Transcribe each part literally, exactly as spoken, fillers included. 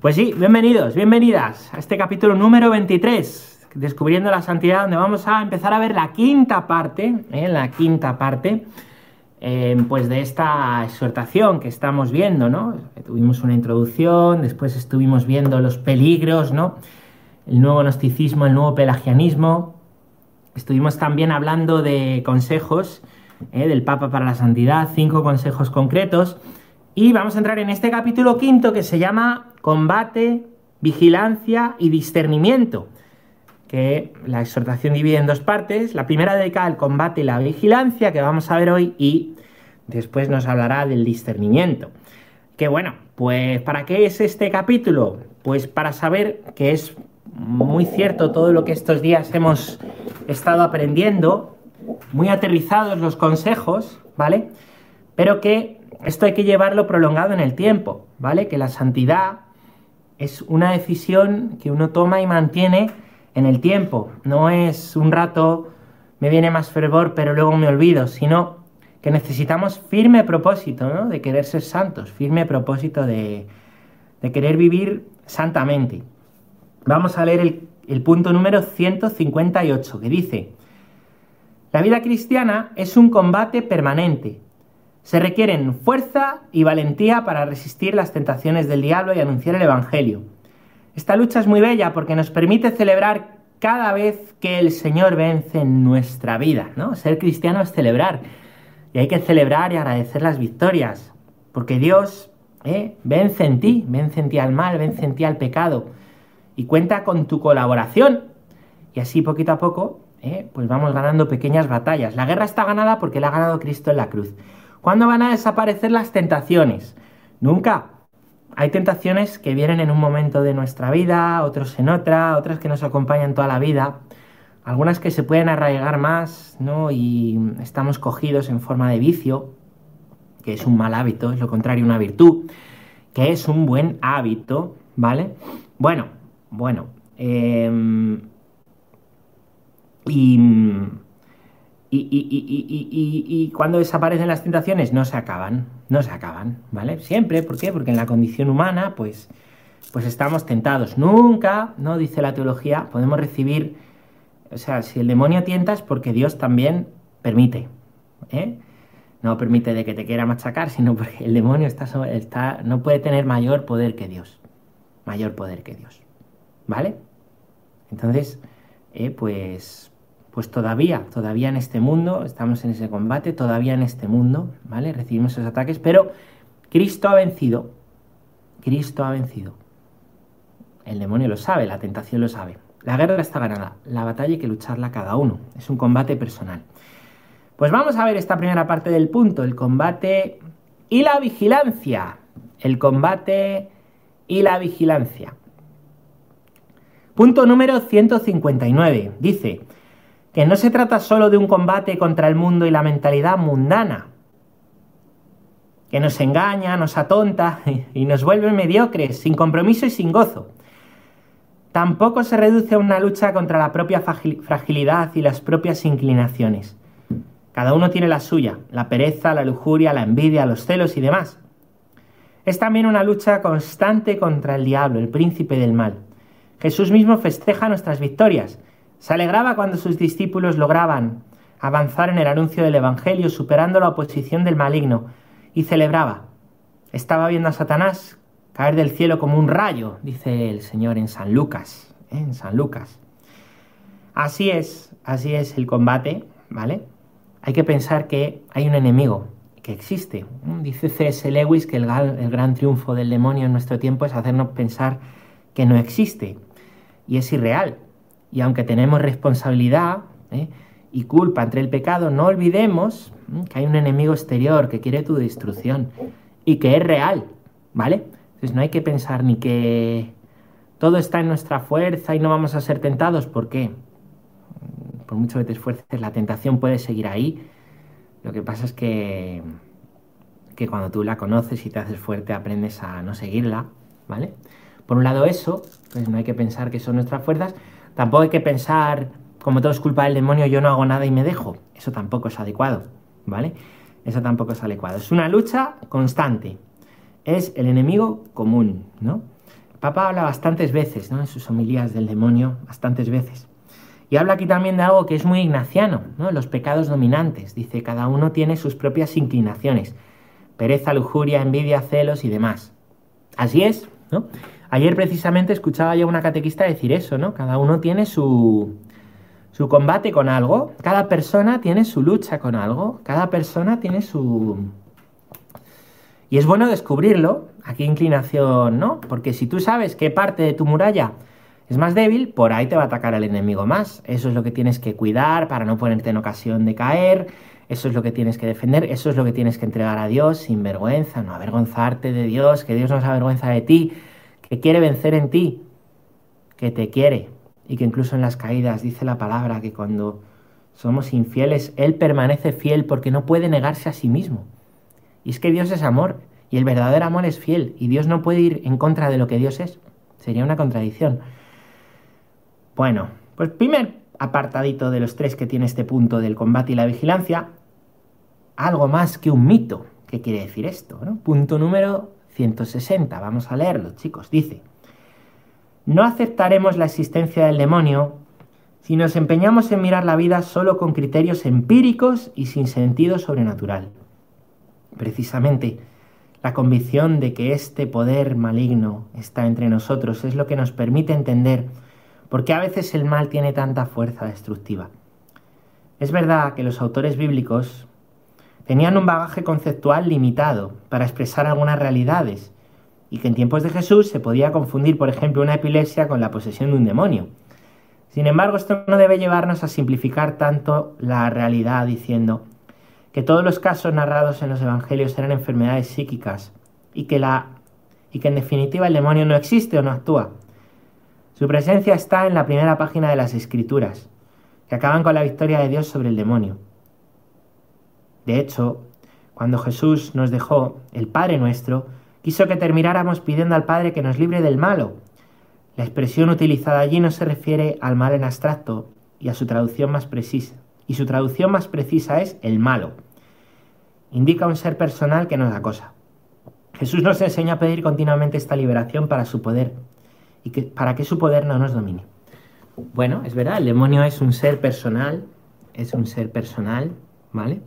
Pues sí, bienvenidos, bienvenidas a este capítulo número veintitrés, Descubriendo la Santidad, donde vamos a empezar a ver la quinta parte, ¿eh? la quinta parte, eh, pues de esta exhortación que estamos viendo, ¿no? Tuvimos una introducción, después estuvimos viendo los peligros, ¿no? El nuevo gnosticismo, el nuevo pelagianismo. Estuvimos también hablando de consejos ¿eh? del Papa para la Santidad, cinco consejos concretos. Y vamos a entrar en este capítulo quinto que se llama Combate, Vigilancia y Discernimiento, que la exhortación divide en dos partes. La primera dedica al combate y la vigilancia, que vamos a ver hoy, y después nos hablará del discernimiento. Que bueno, pues ¿para qué es este capítulo? Pues para saber que es muy cierto todo lo que estos días hemos estado aprendiendo, muy aterrizados los consejos, ¿vale? Pero que esto hay que llevarlo prolongado en el tiempo, ¿vale? Que la santidad es una decisión que uno toma y mantiene en el tiempo. No es un rato, me viene más fervor, pero luego me olvido, sino que necesitamos firme propósito, ¿no? De querer ser santos, firme propósito de, de querer vivir santamente. Vamos a leer el, el punto número ciento cincuenta y ocho, que dice: la vida cristiana es un combate permanente. Se requieren fuerza y valentía para resistir las tentaciones del diablo y anunciar el Evangelio. Esta lucha es muy bella porque nos permite celebrar cada vez que el Señor vence en nuestra vida, ¿no? Ser cristiano es celebrar. Y hay que celebrar y agradecer las victorias. Porque Dios ¿eh? vence en ti, vence en ti al mal, vence en ti al pecado. Y cuenta con tu colaboración. Y así poquito a poco, ¿eh? pues vamos ganando pequeñas batallas. La guerra está ganada porque la ha ganado Cristo en la cruz. ¿Cuándo van a desaparecer las tentaciones? Nunca. Hay tentaciones que vienen en un momento de nuestra vida, otros en otra, otras que nos acompañan toda la vida, algunas que se pueden arraigar más, ¿no? Y estamos cogidos en forma de vicio, que es un mal hábito, es lo contrario a una virtud, que es un buen hábito, ¿vale? Bueno, bueno. Eh, y... Y, y, y, y, y, y, y cuando desaparecen las tentaciones, no se acaban, no se acaban, ¿vale? Siempre, ¿por qué? Porque en la condición humana, pues, pues estamos tentados. Nunca, ¿no? Dice la teología, podemos recibir, o sea, si el demonio tienta es porque Dios también permite, ¿eh? No permite de que te quiera machacar, sino porque el demonio está, está, no puede tener mayor poder que Dios, mayor poder que Dios, ¿vale? Entonces, eh, pues... Pues todavía, todavía en este mundo, estamos en ese combate, todavía en este mundo, ¿vale? Recibimos esos ataques, pero Cristo ha vencido, Cristo ha vencido. El demonio lo sabe, la tentación lo sabe. La guerra está ganada, la batalla hay que lucharla cada uno, es un combate personal. Pues vamos a ver esta primera parte del punto, el combate y la vigilancia, el combate y la vigilancia. Punto número ciento cincuenta y nueve, dice: que no se trata solo de un combate contra el mundo y la mentalidad mundana, que nos engaña, nos atonta y nos vuelve mediocres, sin compromiso y sin gozo. Tampoco se reduce a una lucha contra la propia fragilidad y las propias inclinaciones. Cada uno tiene la suya, la pereza, la lujuria, la envidia, los celos y demás. Es también una lucha constante contra el diablo, el príncipe del mal. Jesús mismo festeja nuestras victorias. Se alegraba cuando sus discípulos lograban avanzar en el anuncio del Evangelio, superando la oposición del maligno, y celebraba. Estaba viendo a Satanás caer del cielo como un rayo, dice el Señor en San Lucas, ¿eh? en San Lucas. Así es, así es el combate, ¿vale? Hay que pensar que hay un enemigo que existe. Dice C S Lewis que el gran, el gran triunfo del demonio en nuestro tiempo es hacernos pensar que no existe y es irreal. Y aunque tenemos responsabilidad ¿eh? y culpa entre el pecado, no olvidemos que hay un enemigo exterior que quiere tu destrucción y que es real, ¿vale? Entonces no hay que pensar ni que todo está en nuestra fuerza y no vamos a ser tentados. ¿Por qué? Por mucho que te esfuerces, la tentación puede seguir ahí. Lo que pasa es que, que cuando tú la conoces y te haces fuerte, aprendes a no seguirla, ¿vale? Por un lado eso, pues no hay que pensar que son nuestras fuerzas. Tampoco hay que pensar, como todo es culpa del demonio, yo no hago nada y me dejo. Eso tampoco es adecuado, ¿vale? Eso tampoco es adecuado. Es una lucha constante. Es el enemigo común, ¿no? Papa habla bastantes veces, ¿no?, en sus homilías del demonio, bastantes veces. Y habla aquí también de algo que es muy ignaciano, ¿no?, los pecados dominantes. Dice, cada uno tiene sus propias inclinaciones, pereza, lujuria, envidia, celos y demás. Así es, ¿no? Ayer precisamente escuchaba yo a una catequista decir eso, ¿no? Cada uno tiene su, su combate con algo, cada persona tiene su lucha con algo, cada persona tiene su... Y es bueno descubrirlo, a qué inclinación, ¿no? Porque si tú sabes qué parte de tu muralla es más débil, por ahí te va a atacar el enemigo más. Eso es lo que tienes que cuidar para no ponerte en ocasión de caer, eso es lo que tienes que defender, eso es lo que tienes que entregar a Dios sin vergüenza, no avergonzarte de Dios, que Dios no se avergüenza de ti, que quiere vencer en ti, que te quiere, y que incluso en las caídas dice la palabra que cuando somos infieles, Él permanece fiel porque no puede negarse a sí mismo. Y es que Dios es amor, y el verdadero amor es fiel, y Dios no puede ir en contra de lo que Dios es. Sería una contradicción. Bueno, pues primer apartadito de los tres que tiene este punto del combate y la vigilancia, algo más que un mito. ¿Qué quiere decir esto, no? Punto número ciento sesenta, vamos a leerlo, chicos. Dice, no aceptaremos la existencia del demonio si nos empeñamos en mirar la vida solo con criterios empíricos y sin sentido sobrenatural. Precisamente, la convicción de que este poder maligno está entre nosotros es lo que nos permite entender por qué a veces el mal tiene tanta fuerza destructiva. Es verdad que los autores bíblicos tenían un bagaje conceptual limitado para expresar algunas realidades y que en tiempos de Jesús se podía confundir, por ejemplo, una epilepsia con la posesión de un demonio. Sin embargo, esto no debe llevarnos a simplificar tanto la realidad diciendo que todos los casos narrados en los evangelios eran enfermedades psíquicas y que, la, y que en definitiva el demonio no existe o no actúa. Su presencia está en la primera página de las Escrituras, que acaban con la victoria de Dios sobre el demonio. De hecho, cuando Jesús nos dejó el Padre Nuestro, quiso que termináramos pidiendo al Padre que nos libre del malo. La expresión utilizada allí no se refiere al mal en abstracto y a su traducción más precisa, y su traducción más precisa es el malo. Indica un ser personal que nos acosa. Jesús nos enseña a pedir continuamente esta liberación para su poder y que, para que su poder no nos domine. Bueno, es verdad, el demonio es un ser personal, es un ser personal, ¿vale?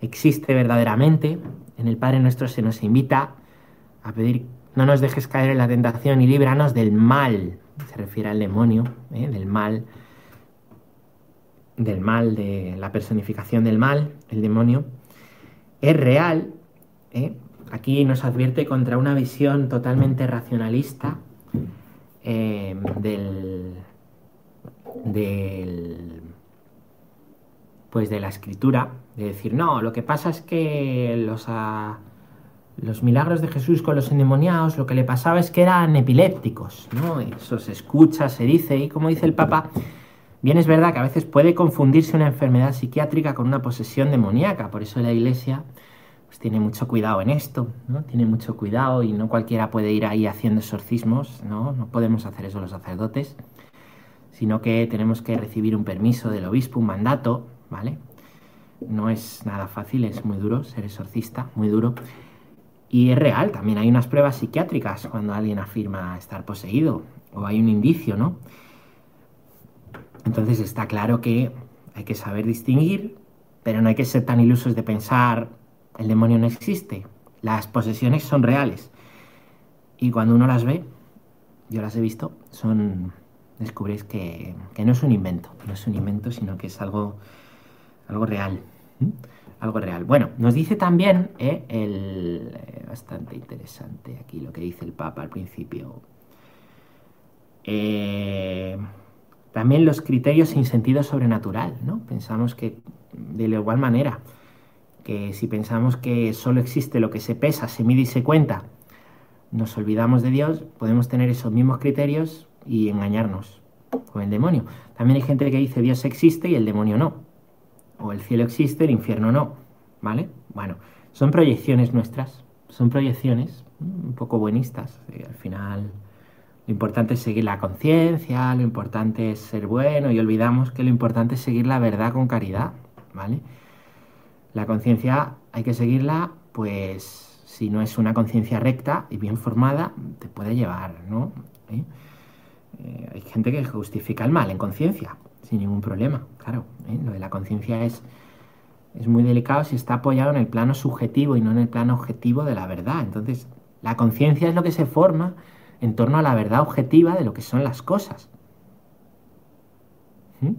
Existe verdaderamente. En el Padre Nuestro se nos invita a pedir, no nos dejes caer en la tentación y líbranos del mal. Se refiere al demonio, ¿eh? del mal, del mal, de la personificación del mal, el demonio. Es real, ¿eh? Aquí nos advierte contra una visión totalmente racionalista eh, del, del, pues de la Escritura, de decir, no, lo que pasa es que los, a, los milagros de Jesús con los endemoniados, lo que le pasaba es que eran epilépticos, ¿no? Eso se escucha, se dice, y como dice el Papa, bien, es verdad que a veces puede confundirse una enfermedad psiquiátrica con una posesión demoníaca, por eso la Iglesia pues, tiene mucho cuidado en esto, ¿no? Tiene mucho cuidado y no cualquiera puede ir ahí haciendo exorcismos, ¿no? No podemos hacer eso los sacerdotes, sino que tenemos que recibir un permiso del obispo, un mandato, ¿vale? No es nada fácil, es muy duro ser exorcista, muy duro. Y es real, también hay unas pruebas psiquiátricas cuando alguien afirma estar poseído o hay un indicio, ¿no? Entonces está claro que hay que saber distinguir, pero no hay que ser tan ilusos de pensar el demonio no existe. Las posesiones son reales. Y cuando uno las ve, yo las he visto, son descubréis que, que no es un invento, no es un invento, sino que es algo, algo real. ¿Mm? Algo real. Bueno, nos dice también, eh, el, eh, bastante interesante aquí lo que dice el Papa al principio. Eh... También los criterios sin sentido sobrenatural, ¿no? Pensamos que, de la igual manera, que si pensamos que solo existe lo que se pesa, se mide y se cuenta, nos olvidamos de Dios, podemos tener esos mismos criterios y engañarnos con el demonio. También hay gente que dice Dios existe y el demonio no, o el cielo existe, el infierno no, ¿vale? Bueno, son proyecciones nuestras, son proyecciones un poco buenistas, eh, al final... Lo importante es seguir la conciencia, lo importante es ser bueno, y olvidamos que lo importante es seguir la verdad con caridad, ¿vale? La conciencia hay que seguirla, pues, si no es una conciencia recta y bien formada, te puede llevar, ¿no? ¿Eh? Eh, hay gente que justifica el mal en conciencia, sin ningún problema, claro. ¿Eh? Lo de la conciencia es, es muy delicado si está apoyado en el plano subjetivo y no en el plano objetivo de la verdad. Entonces, la conciencia es lo que se forma en torno a la verdad objetiva de lo que son las cosas. ¿Mm?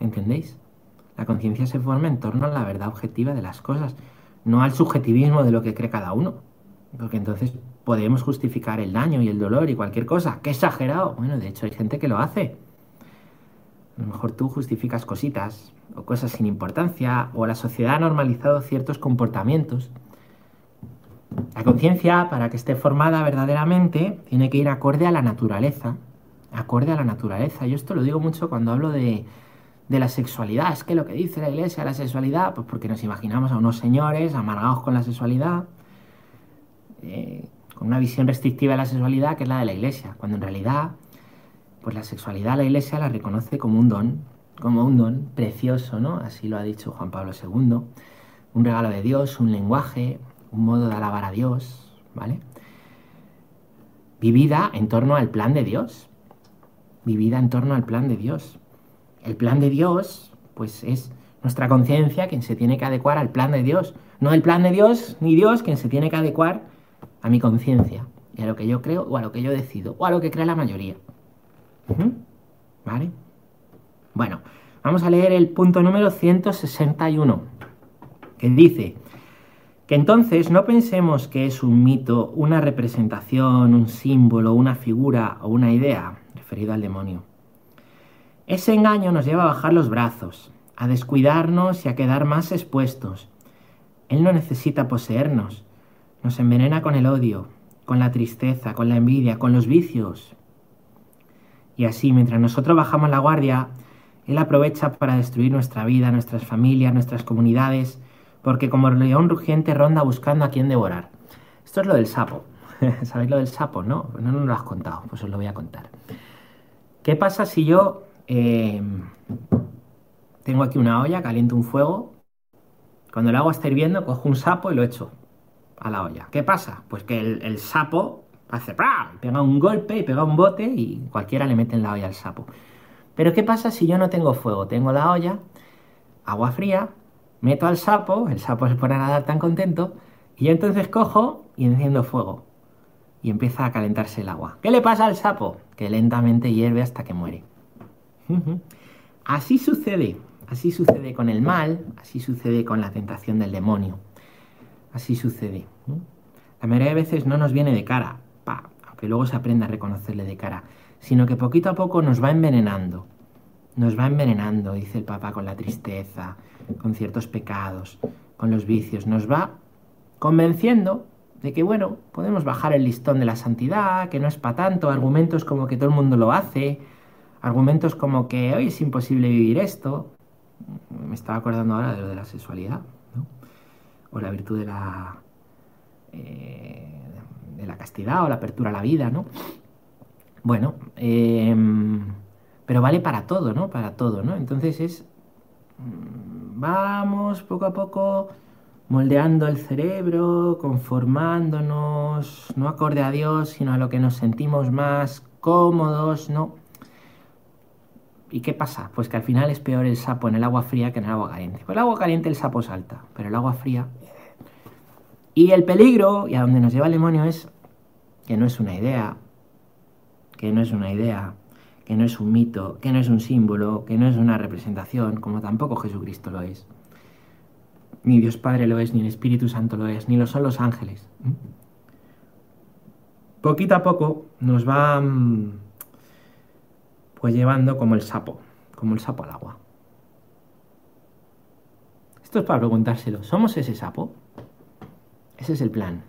¿Entendéis? La conciencia se forma en torno a la verdad objetiva de las cosas, no al subjetivismo de lo que cree cada uno. Porque entonces podemos justificar el daño y el dolor y cualquier cosa. ¡Qué exagerado! Bueno, de hecho hay gente que lo hace. A lo mejor tú justificas cositas o cosas sin importancia, o la sociedad ha normalizado ciertos comportamientos. La conciencia, para que esté formada verdaderamente, tiene que ir acorde a la naturaleza. Acorde a la naturaleza. Yo esto lo digo mucho cuando hablo de, de la sexualidad. Es que lo que dice la Iglesia, la sexualidad, pues porque nos imaginamos a unos señores amargados con la sexualidad, eh, con una visión restrictiva de la sexualidad que es la de la Iglesia. Cuando en realidad, pues la sexualidad la Iglesia la reconoce como un don, como un don precioso, ¿no? Así lo ha dicho Juan Pablo segundo. Un regalo de Dios, un lenguaje, un modo de alabar a Dios, ¿vale? Vivida en torno al plan de Dios. Vivida en torno al plan de Dios. El plan de Dios, pues es nuestra conciencia quien se tiene que adecuar al plan de Dios. No el plan de Dios, ni Dios quien se tiene que adecuar a mi conciencia. Y a lo que yo creo, o a lo que yo decido, o a lo que cree la mayoría. ¿Vale? Bueno, vamos a leer el punto número ciento sesenta y uno, que dice... Entonces, no pensemos que es un mito, una representación, un símbolo, una figura o una idea, referido al demonio. Ese engaño nos lleva a bajar los brazos, a descuidarnos y a quedar más expuestos. Él no necesita poseernos, nos envenena con el odio, con la tristeza, con la envidia, con los vicios. Y así, mientras nosotros bajamos la guardia, él aprovecha para destruir nuestra vida, nuestras familias, nuestras comunidades... Porque como el león rugiente ronda buscando a quién devorar. Esto es lo del sapo. ¿Sabéis lo del sapo? No, no nos lo has contado, pues os lo voy a contar. ¿Qué pasa si yo eh, tengo aquí una olla, caliento un fuego, cuando el agua está hirviendo cojo un sapo y lo echo a la olla? ¿Qué pasa? Pues que el, el sapo hace ¡pam!, pega un golpe y pega un bote y cualquiera le mete en la olla al sapo. Pero ¿qué pasa si yo no tengo fuego? Tengo la olla, agua fría... Meto al sapo, el sapo se pone a nadar tan contento, y yo entonces cojo y enciendo fuego. Y empieza a calentarse el agua. ¿Qué le pasa al sapo? Que lentamente hierve hasta que muere. Así sucede. Así sucede con el mal, así sucede con la tentación del demonio. Así sucede. La mayoría de veces no nos viene de cara, pa, aunque luego se aprenda a reconocerle de cara, sino que poquito a poco nos va envenenando. Nos va envenenando, dice el Papa, con la tristeza, con ciertos pecados, con los vicios. Nos va convenciendo de que, bueno, podemos bajar el listón de la santidad, que no es para tanto, argumentos como que todo el mundo lo hace, argumentos como que, oye, es imposible vivir esto. Me estaba acordando ahora de lo de la sexualidad, ¿no? O la virtud de la, eh, de la castidad o la apertura a la vida, ¿no? Bueno, eh... pero vale para todo, ¿no? Para todo, ¿no? Entonces es... Vamos poco a poco moldeando el cerebro, conformándonos, no acorde a Dios, sino a lo que nos sentimos más cómodos, ¿no? ¿Y qué pasa? Pues que al final es peor el sapo en el agua fría que en el agua caliente. Pues el agua caliente el sapo salta, pero el agua fría... Y el peligro, y a donde nos lleva el demonio, es que no es una idea, que no es una idea... que no es un mito, que no es un símbolo, que no es una representación, como tampoco Jesucristo lo es. Ni Dios Padre lo es, ni el Espíritu Santo lo es, ni lo son los ángeles. Poquito a poco nos va pues llevando como el sapo, como el sapo al agua. Esto es para preguntárselo, ¿somos ese sapo? Ese es el plan.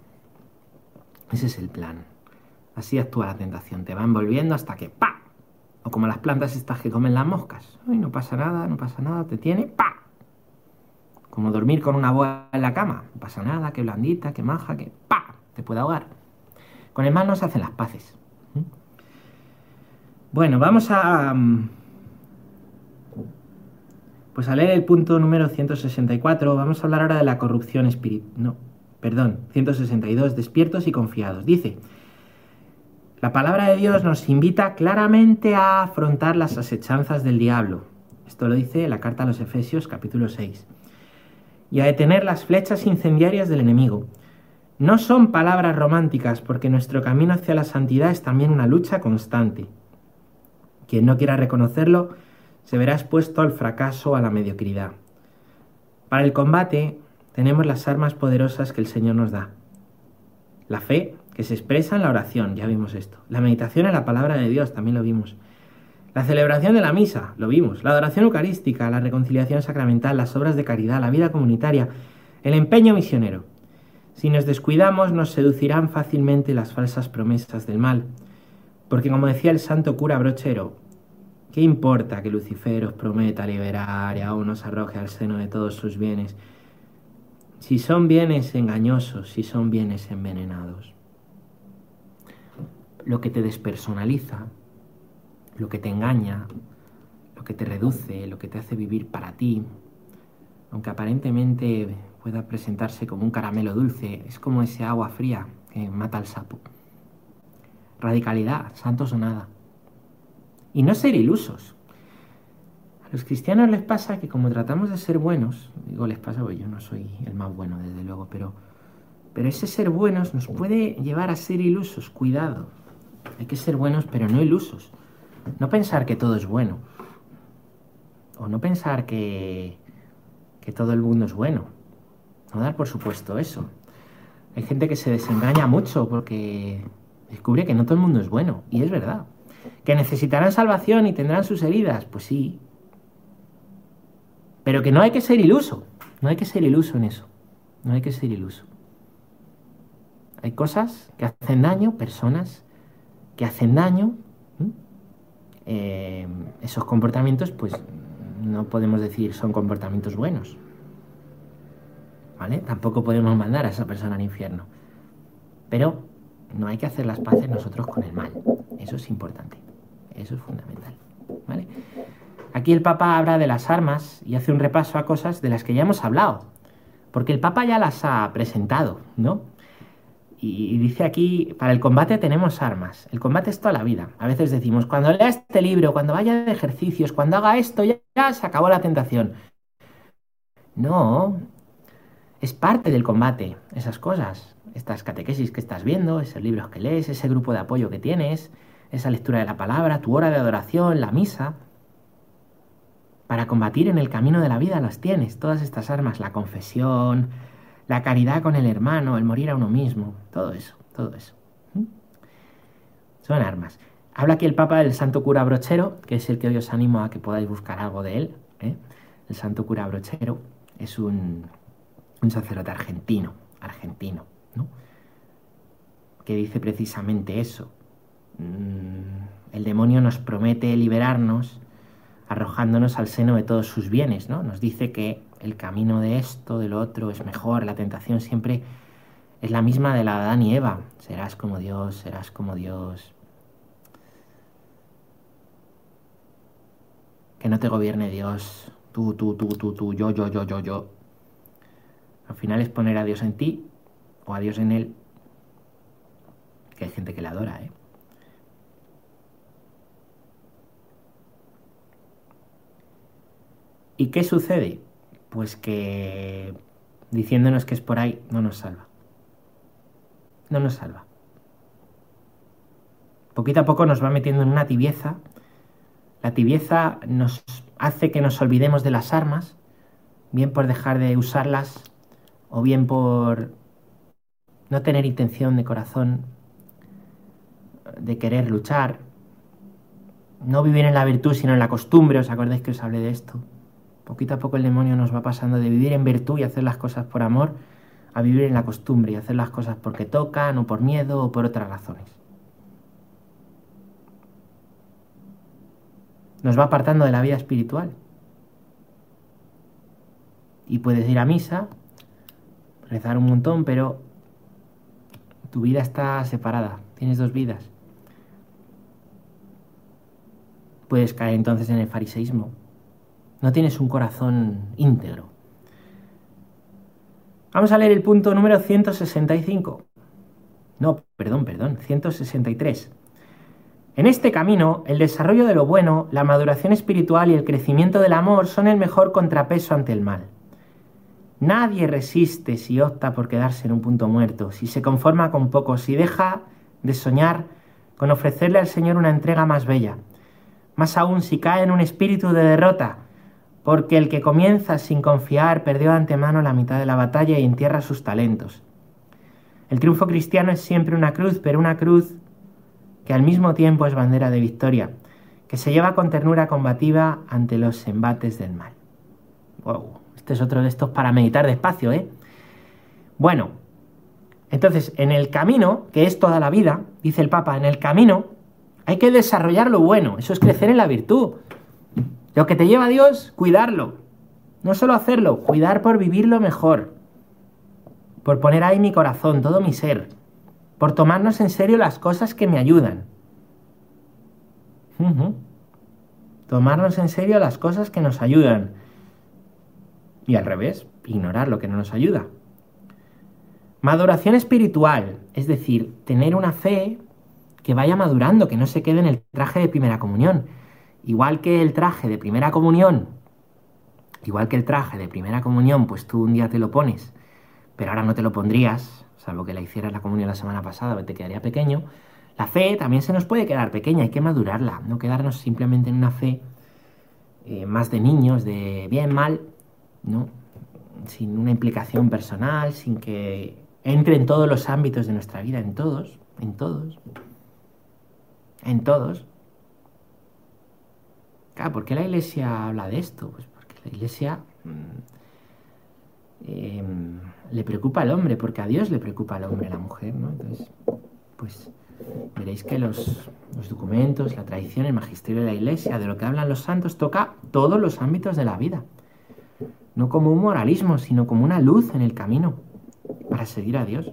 Ese es el plan. Así actúa la tentación, te va envolviendo hasta que ¡pa! O como las plantas estas que comen las moscas. Uy, no pasa nada, no pasa nada, te tiene, ¡pa! Como dormir con una boa en la cama. No pasa nada, qué blandita, qué maja, que ¡pa! Te puede ahogar. Con el mal no se hacen las paces. Bueno, vamos a... Pues a leer el punto número ciento sesenta y cuatro. Vamos a hablar ahora de la corrupción espiritual. No, perdón, ciento sesenta y dos, despiertos y confiados. Dice, la palabra de Dios nos invita claramente a afrontar las asechanzas del diablo. Esto lo dice la carta a los Efesios, capítulo seis. Y a detener las flechas incendiarias del enemigo. No son palabras románticas, porque nuestro camino hacia la santidad es también una lucha constante. Quien no quiera reconocerlo se verá expuesto al fracaso o a la mediocridad. Para el combate tenemos las armas poderosas que el Señor nos da. La fe, que se expresa en la oración, ya vimos esto. La meditación en la palabra de Dios, también lo vimos. La celebración de la misa, lo vimos. La adoración eucarística, la reconciliación sacramental, las obras de caridad, la vida comunitaria, el empeño misionero. Si nos descuidamos, nos seducirán fácilmente las falsas promesas del mal. Porque como decía el santo cura Brochero, ¿qué importa que Lucifer os prometa liberar y aún os arroje al seno de todos sus bienes? Si son bienes engañosos, si son bienes envenenados. Lo que te despersonaliza, lo que te engaña, lo que te reduce, lo que te hace vivir para ti, aunque aparentemente pueda presentarse como un caramelo dulce, es como ese agua fría que mata al sapo. Radicalidad, santos o nada. Y no ser ilusos. A los cristianos les pasa que como tratamos de ser buenos, digo les pasa porque yo no soy el más bueno desde luego, pero, pero ese ser buenos nos puede llevar a ser ilusos, cuidado. Hay que ser buenos pero no ilusos. No pensar que todo es bueno. O no pensar que, que todo el mundo es bueno. No dar por supuesto eso. Hay gente que se desengaña mucho porque descubre que no todo el mundo es bueno. Y es verdad. Que necesitarán salvación y tendrán sus heridas. Pues sí. Pero que no hay que ser iluso. No hay que ser iluso en eso. No hay que ser iluso. Hay cosas que hacen daño, personas que hacen daño. Eh, esos comportamientos, pues no podemos decir son comportamientos buenos, ¿vale? Tampoco podemos mandar a esa persona al infierno, pero no hay que hacer las paces nosotros con el mal. Eso es importante, eso es fundamental, ¿vale? Aquí el Papa habla de las armas y hace un repaso a cosas de las que ya hemos hablado, porque el Papa ya las ha presentado, ¿no? Y dice aquí, para el combate tenemos armas. El combate es toda la vida. A veces decimos, cuando lea este libro, cuando vaya de ejercicios, cuando haga esto, ya, ya se acabó la tentación. No, es parte del combate, esas cosas. Estas catequesis que estás viendo, esos libros que lees, ese grupo de apoyo que tienes, esa lectura de la palabra, tu hora de adoración, la misa. Para combatir en el camino de la vida las tienes, todas estas armas, la confesión, la caridad con el hermano, el morir a uno mismo, todo eso, todo eso. ¿Mm? Son armas. Habla aquí el Papa del Santo Cura Brochero, que es el que hoy os animo a que podáis buscar algo de él, ¿eh? El Santo Cura Brochero es un, un sacerdote argentino, argentino, ¿no? Que dice precisamente eso. Mm, el demonio nos promete liberarnos arrojándonos al seno de todos sus bienes, ¿no? Nos dice que el camino de esto, de lo otro, es mejor. La tentación siempre es la misma de la Adán y Eva. Serás como Dios, serás como Dios. Que no te gobierne Dios. Tú, tú, tú, tú, tú, yo, yo, yo, yo, yo. Al final es poner a Dios en ti o a Dios en él. Que hay gente que la adora, ¿eh? ¿Y qué sucede? Pues que diciéndonos que es por ahí, no nos salva. No nos salva. Poquito a poco nos va metiendo en una tibieza. La tibieza nos hace que nos olvidemos de las armas, bien por dejar de usarlas o bien por no tener intención de corazón de querer luchar. No vivir en la virtud, sino en la costumbre. ¿Os acordáis que os hablé de esto? Poquito a poco el demonio nos va pasando de vivir en virtud y hacer las cosas por amor a vivir en la costumbre y hacer las cosas porque tocan o por miedo o por otras razones. Nos va apartando de la vida espiritual. Y puedes ir a misa, rezar un montón, pero tu vida está separada, tienes dos vidas. Puedes caer entonces en el fariseísmo. No tienes un corazón íntegro. Vamos a leer el punto número ciento sesenta y cinco. No, perdón, perdón, ciento sesenta y tres. En este camino, el desarrollo de lo bueno, la maduración espiritual y el crecimiento del amor son el mejor contrapeso ante el mal. Nadie resiste si opta por quedarse en un punto muerto, si se conforma con poco, si deja de soñar con ofrecerle al Señor una entrega más bella. Más aún si cae en un espíritu de derrota, porque el que comienza sin confiar perdió de antemano la mitad de la batalla y entierra sus talentos. El triunfo cristiano es siempre una cruz, pero una cruz que al mismo tiempo es bandera de victoria, que se lleva con ternura combativa ante los embates del mal. ¡Wow! Este es otro de estos para meditar despacio, ¿eh? Bueno, entonces, en el camino, que es toda la vida, dice el Papa, en el camino hay que desarrollar lo bueno, eso es crecer en la virtud. Lo que te lleva a Dios, cuidarlo. No solo hacerlo, cuidar por vivirlo mejor. Por poner ahí mi corazón, todo mi ser. Por tomarnos en serio las cosas que me ayudan. Uh-huh. Tomarnos en serio las cosas que nos ayudan. Y al revés, ignorar lo que no nos ayuda. Maduración espiritual, es decir, tener una fe que vaya madurando, que no se quede en el traje de primera comunión. Igual que el traje de primera comunión, igual que el traje de primera comunión, pues tú un día te lo pones, pero ahora no te lo pondrías, salvo que la hicieras la comunión la semana pasada, te quedaría pequeño. La fe también se nos puede quedar pequeña, hay que madurarla, no quedarnos simplemente en una fe eh, más de niños, de bien, mal, ¿no? Sin una implicación personal, sin que entre en todos los ámbitos de nuestra vida, en todos, en todos, en todos. Claro, ¿por qué la Iglesia habla de esto? Pues porque la Iglesia eh, le preocupa al hombre, porque a Dios le preocupa al hombre, a la mujer, ¿no? Entonces, pues veréis que los, los documentos, la tradición, el magisterio de la Iglesia, de lo que hablan los santos, toca todos los ámbitos de la vida. No como un moralismo, sino como una luz en el camino para seguir a Dios.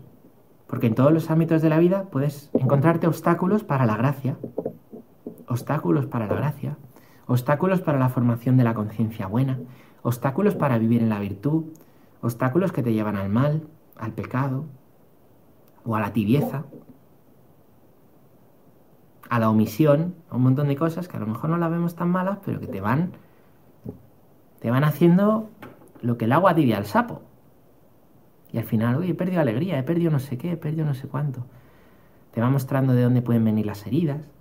Porque en todos los ámbitos de la vida puedes encontrarte obstáculos para la gracia. Obstáculos para la gracia. Obstáculos para la formación de la conciencia buena, obstáculos para vivir en la virtud, obstáculos que te llevan al mal, al pecado, o a la tibieza, a la omisión, a un montón de cosas que a lo mejor no las vemos tan malas, pero que te van, te van haciendo lo que el agua tibia al sapo. Y al final, uy, he perdido alegría, he perdido no sé qué, he perdido no sé cuánto. Te va mostrando de dónde pueden venir las heridas,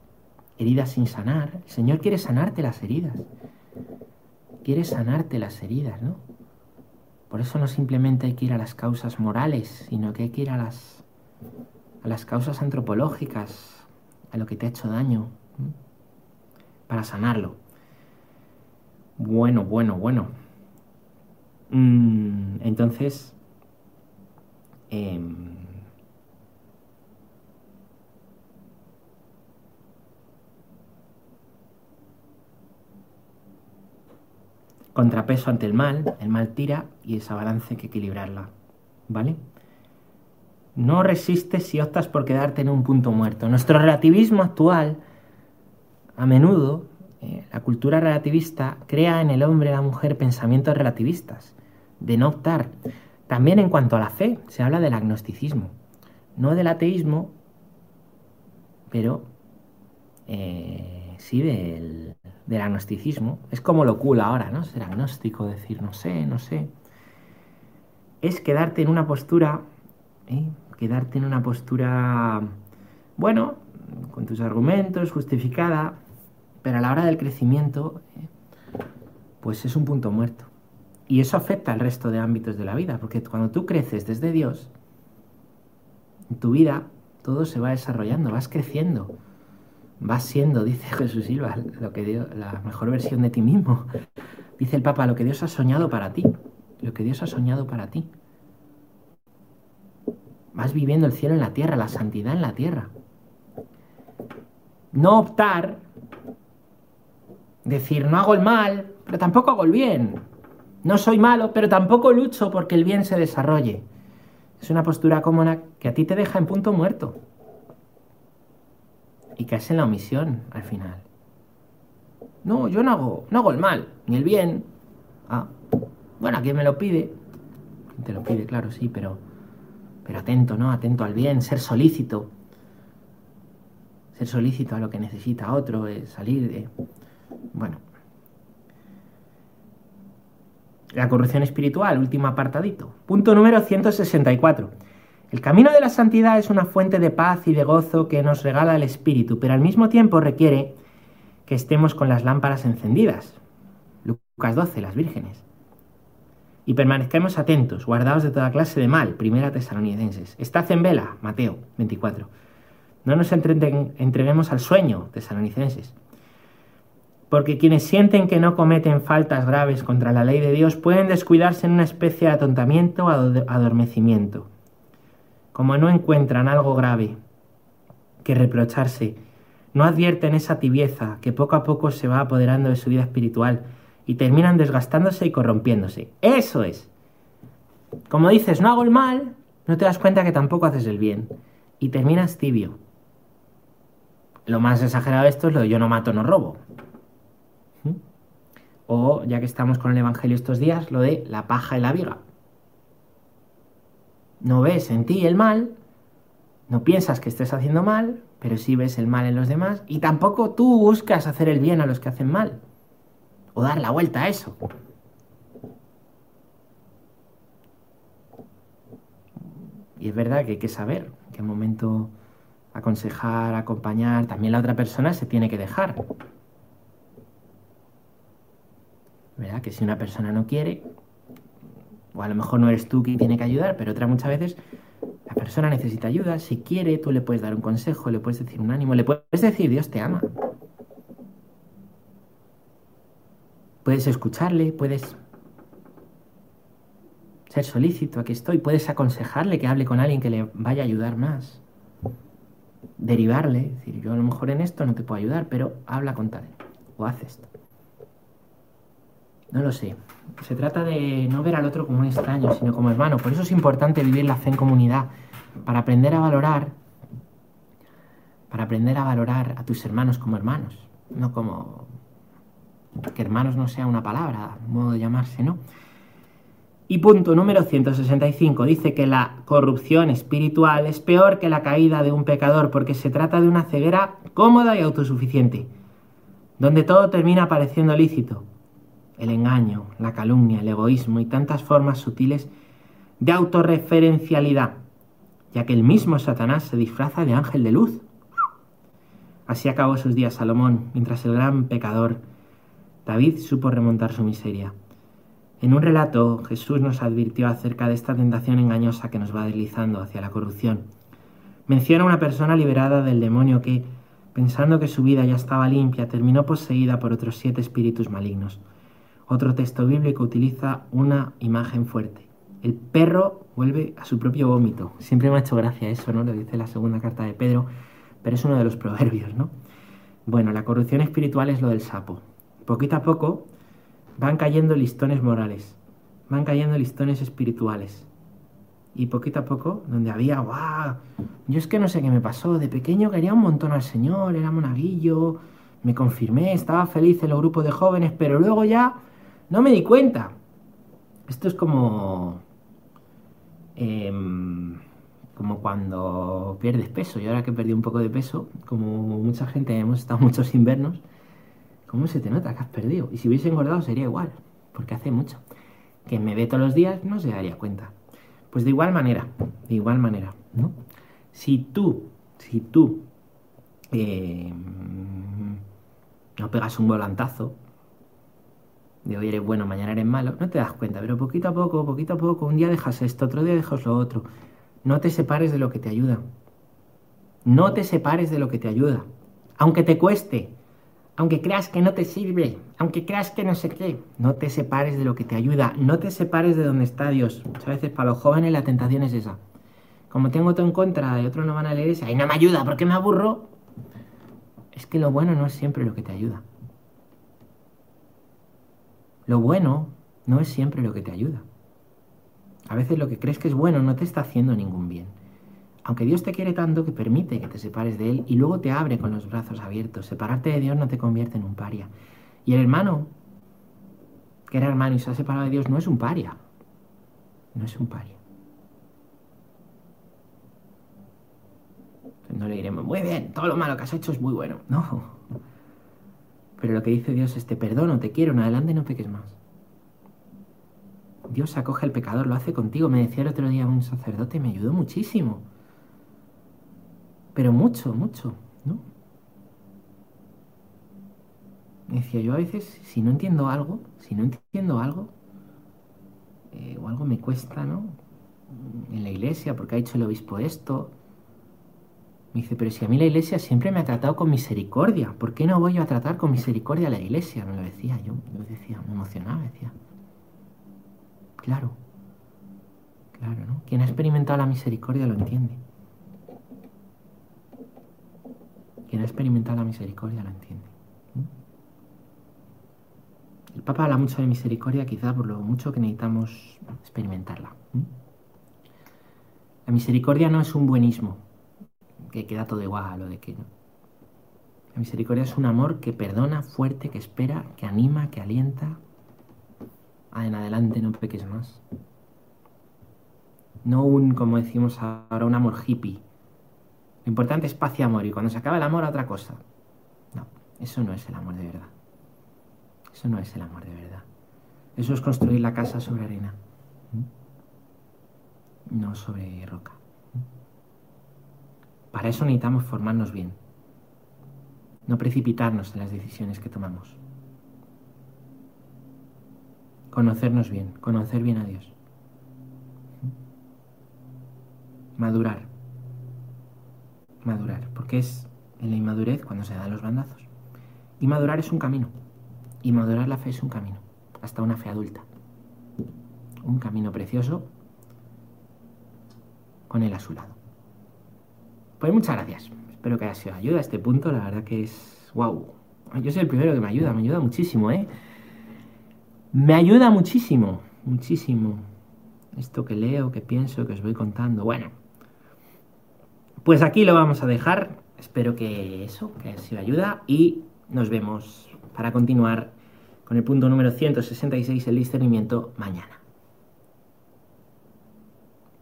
heridas sin sanar. El Señor quiere sanarte las heridas. Quiere sanarte las heridas, ¿no? Por eso no simplemente hay que ir a las causas morales, sino que hay que ir a las, a las causas antropológicas, a lo que te ha hecho daño, ¿eh? Para sanarlo. Bueno, bueno, bueno. Mm, entonces... Eh, contrapeso ante el mal, el mal tira y esa balanza hay que equilibrarla, ¿vale? No resistes si optas por quedarte en un punto muerto. Nuestro relativismo actual, a menudo, eh, la cultura relativista crea en el hombre y la mujer pensamientos relativistas, de no optar. También en cuanto a la fe, se habla del agnosticismo, no del ateísmo, pero eh, sí del... del agnosticismo. Es como lo cool ahora, ¿no? Ser agnóstico, decir no sé, no sé. Es quedarte en una postura, ¿eh? Quedarte en una postura, bueno, con tus argumentos, justificada, pero a la hora del crecimiento, ¿eh? Pues es un punto muerto. Y eso afecta al resto de ámbitos de la vida, porque cuando tú creces desde Dios, en tu vida todo se va desarrollando, vas creciendo. Vas siendo, dice Jesús Silva, lo que Dios, la mejor versión de ti mismo. Dice el Papa, lo que Dios ha soñado para ti. Lo que Dios ha soñado para ti. Vas viviendo el cielo en la tierra, la santidad en la tierra. No optar, decir, no hago el mal, pero tampoco hago el bien. No soy malo, pero tampoco lucho porque el bien se desarrolle. Es una postura cómoda que a ti te deja en punto muerto. Y caes en la omisión al final. No, yo no hago, no hago el mal, ni el bien. Ah, bueno, ¿a quién me lo pide? te lo pide, claro, sí, pero, pero atento, ¿no? Atento al bien, ser solícito. Ser solícito a lo que necesita otro, eh, salir de... Bueno. La corrupción espiritual, último apartadito. Punto número ciento sesenta y cuatro. El camino de la santidad es una fuente de paz y de gozo que nos regala el Espíritu, pero al mismo tiempo requiere que estemos con las lámparas encendidas. Lucas doce, las vírgenes. Y permanezcamos atentos, guardados de toda clase de mal. Primera Tesalonicenses. Estad en vela, Mateo veinticuatro. No nos entreguemos al sueño, Tesalonicenses. Porque quienes sienten que no cometen faltas graves contra la ley de Dios pueden descuidarse en una especie de atontamiento o adormecimiento. Como no encuentran algo grave que reprocharse, no advierten esa tibieza que poco a poco se va apoderando de su vida espiritual y terminan desgastándose y corrompiéndose. ¡Eso es! Como dices, no hago el mal, no te das cuenta que tampoco haces el bien. Y terminas tibio. Lo más exagerado de esto es lo de yo no mato, no robo. ¿Mm? O, ya que estamos con el Evangelio estos días, lo de la paja y la viga. No ves en ti el mal, no piensas que estés haciendo mal, pero sí ves el mal en los demás, y tampoco tú buscas hacer el bien a los que hacen mal. O dar la vuelta a eso. Y es verdad que hay que saber en qué momento aconsejar, acompañar. También la otra persona se tiene que dejar. ¿Verdad? Que si una persona no quiere, o a lo mejor no eres tú quien tiene que ayudar, pero otras muchas veces la persona necesita ayuda. Si quiere, tú le puedes dar un consejo, le puedes decir un ánimo, le puedes decir Dios te ama. Puedes escucharle, puedes... ser solícito, aquí estoy. Puedes aconsejarle que hable con alguien que le vaya a ayudar más. Derivarle, decir, yo a lo mejor en esto no te puedo ayudar, pero habla con tal, o haz esto. No lo sé. Se trata de no ver al otro como un extraño, sino como hermano. Por eso es importante vivir la fe en comunidad, para aprender a valorar, para aprender a valorar a tus hermanos como hermanos, no como... que hermanos no sea una palabra, modo de llamarse, ¿no? Y punto número ciento sesenta y cinco, dice que la corrupción espiritual es peor que la caída de un pecador porque se trata de una ceguera cómoda y autosuficiente, donde todo termina pareciendo lícito. El engaño, la calumnia, el egoísmo y tantas formas sutiles de autorreferencialidad, ya que el mismo Satanás se disfraza de ángel de luz. Así acabó sus días Salomón, mientras el gran pecador David supo remontar su miseria. En un relato, Jesús nos advirtió acerca de esta tentación engañosa que nos va deslizando hacia la corrupción. Menciona a una persona liberada del demonio que, pensando que su vida ya estaba limpia, terminó poseída por otros siete espíritus malignos. Otro texto bíblico utiliza una imagen fuerte. El perro vuelve a su propio vómito. Siempre me ha hecho gracia eso, ¿no? Lo dice la segunda carta de Pedro, pero es uno de los proverbios, ¿no? Bueno, la corrupción espiritual es lo del sapo. Poquito a poco... van cayendo listones morales, van cayendo listones espirituales. Y poquito a poco, donde había, ¡guau! Yo es que no sé qué me pasó, de pequeño quería un montón al Señor, era monaguillo, me confirmé, estaba feliz en los grupos de jóvenes, pero luego ya no me di cuenta. Esto es como... Eh, como cuando pierdes peso. Yo ahora que perdí un poco de peso, como mucha gente, hemos estado muchos inviernos, ¿cómo se te nota que has perdido? Y si hubiese engordado sería igual, porque hace mucho. Que me ve todos los días no se daría cuenta. Pues de igual manera, de igual manera, ¿no? Si tú, si tú eh, no pegas un volantazo, de hoy eres bueno, mañana eres malo, no te das cuenta, pero poquito a poco, poquito a poco, un día dejas esto, otro día dejas lo otro. No te separes de lo que te ayuda. No te separes de lo que te ayuda. Aunque te cueste... aunque creas que no te sirve, aunque creas que no sé qué, no te separes de lo que te ayuda, no te separes de donde está Dios. Muchas veces para los jóvenes la tentación es esa. Como tengo todo en contra y otros no van a leer esa, y no me ayuda, ¿por qué me aburro? Es que lo bueno no es siempre lo que te ayuda. Lo bueno no es siempre lo que te ayuda. A veces lo que crees que es bueno no te está haciendo ningún bien. Aunque Dios te quiere tanto que permite que te separes de Él y luego te abre con los brazos abiertos. Separarte de Dios no te convierte en un paria. Y el hermano, que era hermano y se ha separado de Dios, no es un paria. no es un paria. No le diremos, muy bien, todo lo malo que has hecho es muy bueno. No. Pero lo que dice Dios es, te perdono, te quiero, en adelante no peques más. Dios acoge al pecador, lo hace contigo. Me decía el otro día un sacerdote, me ayudó muchísimo. Pero mucho, mucho, ¿no? Me decía, yo a veces, si no entiendo algo, si no entiendo algo, eh, o algo me cuesta, ¿no? En la iglesia, porque ha hecho el obispo esto. Me dice, pero si a mí la iglesia siempre me ha tratado con misericordia, ¿por qué no voy yo a tratar con misericordia a la iglesia? Me lo decía, yo, yo decía, me emocionaba, decía. Claro, claro, ¿no? Quien ha experimentado la misericordia lo entiende. Quien ha experimentado la misericordia lo entiende. ¿Mm? El Papa habla mucho de misericordia, quizá por lo mucho que necesitamos experimentarla. ¿Mm? La misericordia no es un buenismo, que queda todo igual o de que no. La misericordia es un amor que perdona, fuerte, que espera, que anima, que alienta. Ah, en adelante no peques más. No un, como decimos ahora, un amor hippie. Lo importante es paz y amor, y cuando se acaba el amor a otra cosa. No, eso no es el amor de verdad. Eso no es el amor de verdad. Eso es construir la casa sobre arena, no sobre roca. Para eso necesitamos formarnos bien. No precipitarnos en las decisiones que tomamos. Conocernos bien, conocer bien a Dios. Madurar. Madurar, porque es en la inmadurez cuando se dan los bandazos. Y madurar es un camino. Y madurar la fe es un camino, hasta una fe adulta. Un camino precioso con Él a su lado. Pues muchas gracias. Espero que haya sido de ayuda a este punto. La verdad que es... ¡Wow! Yo soy el primero que me ayuda. Me ayuda muchísimo, ¿eh? Me ayuda muchísimo. Muchísimo. Esto que leo, que pienso, que os voy contando. Bueno. Pues aquí lo vamos a dejar. Espero que eso, que haya sido de ayuda. Y nos vemos para continuar con el punto número ciento sesenta y seis, el discernimiento, mañana.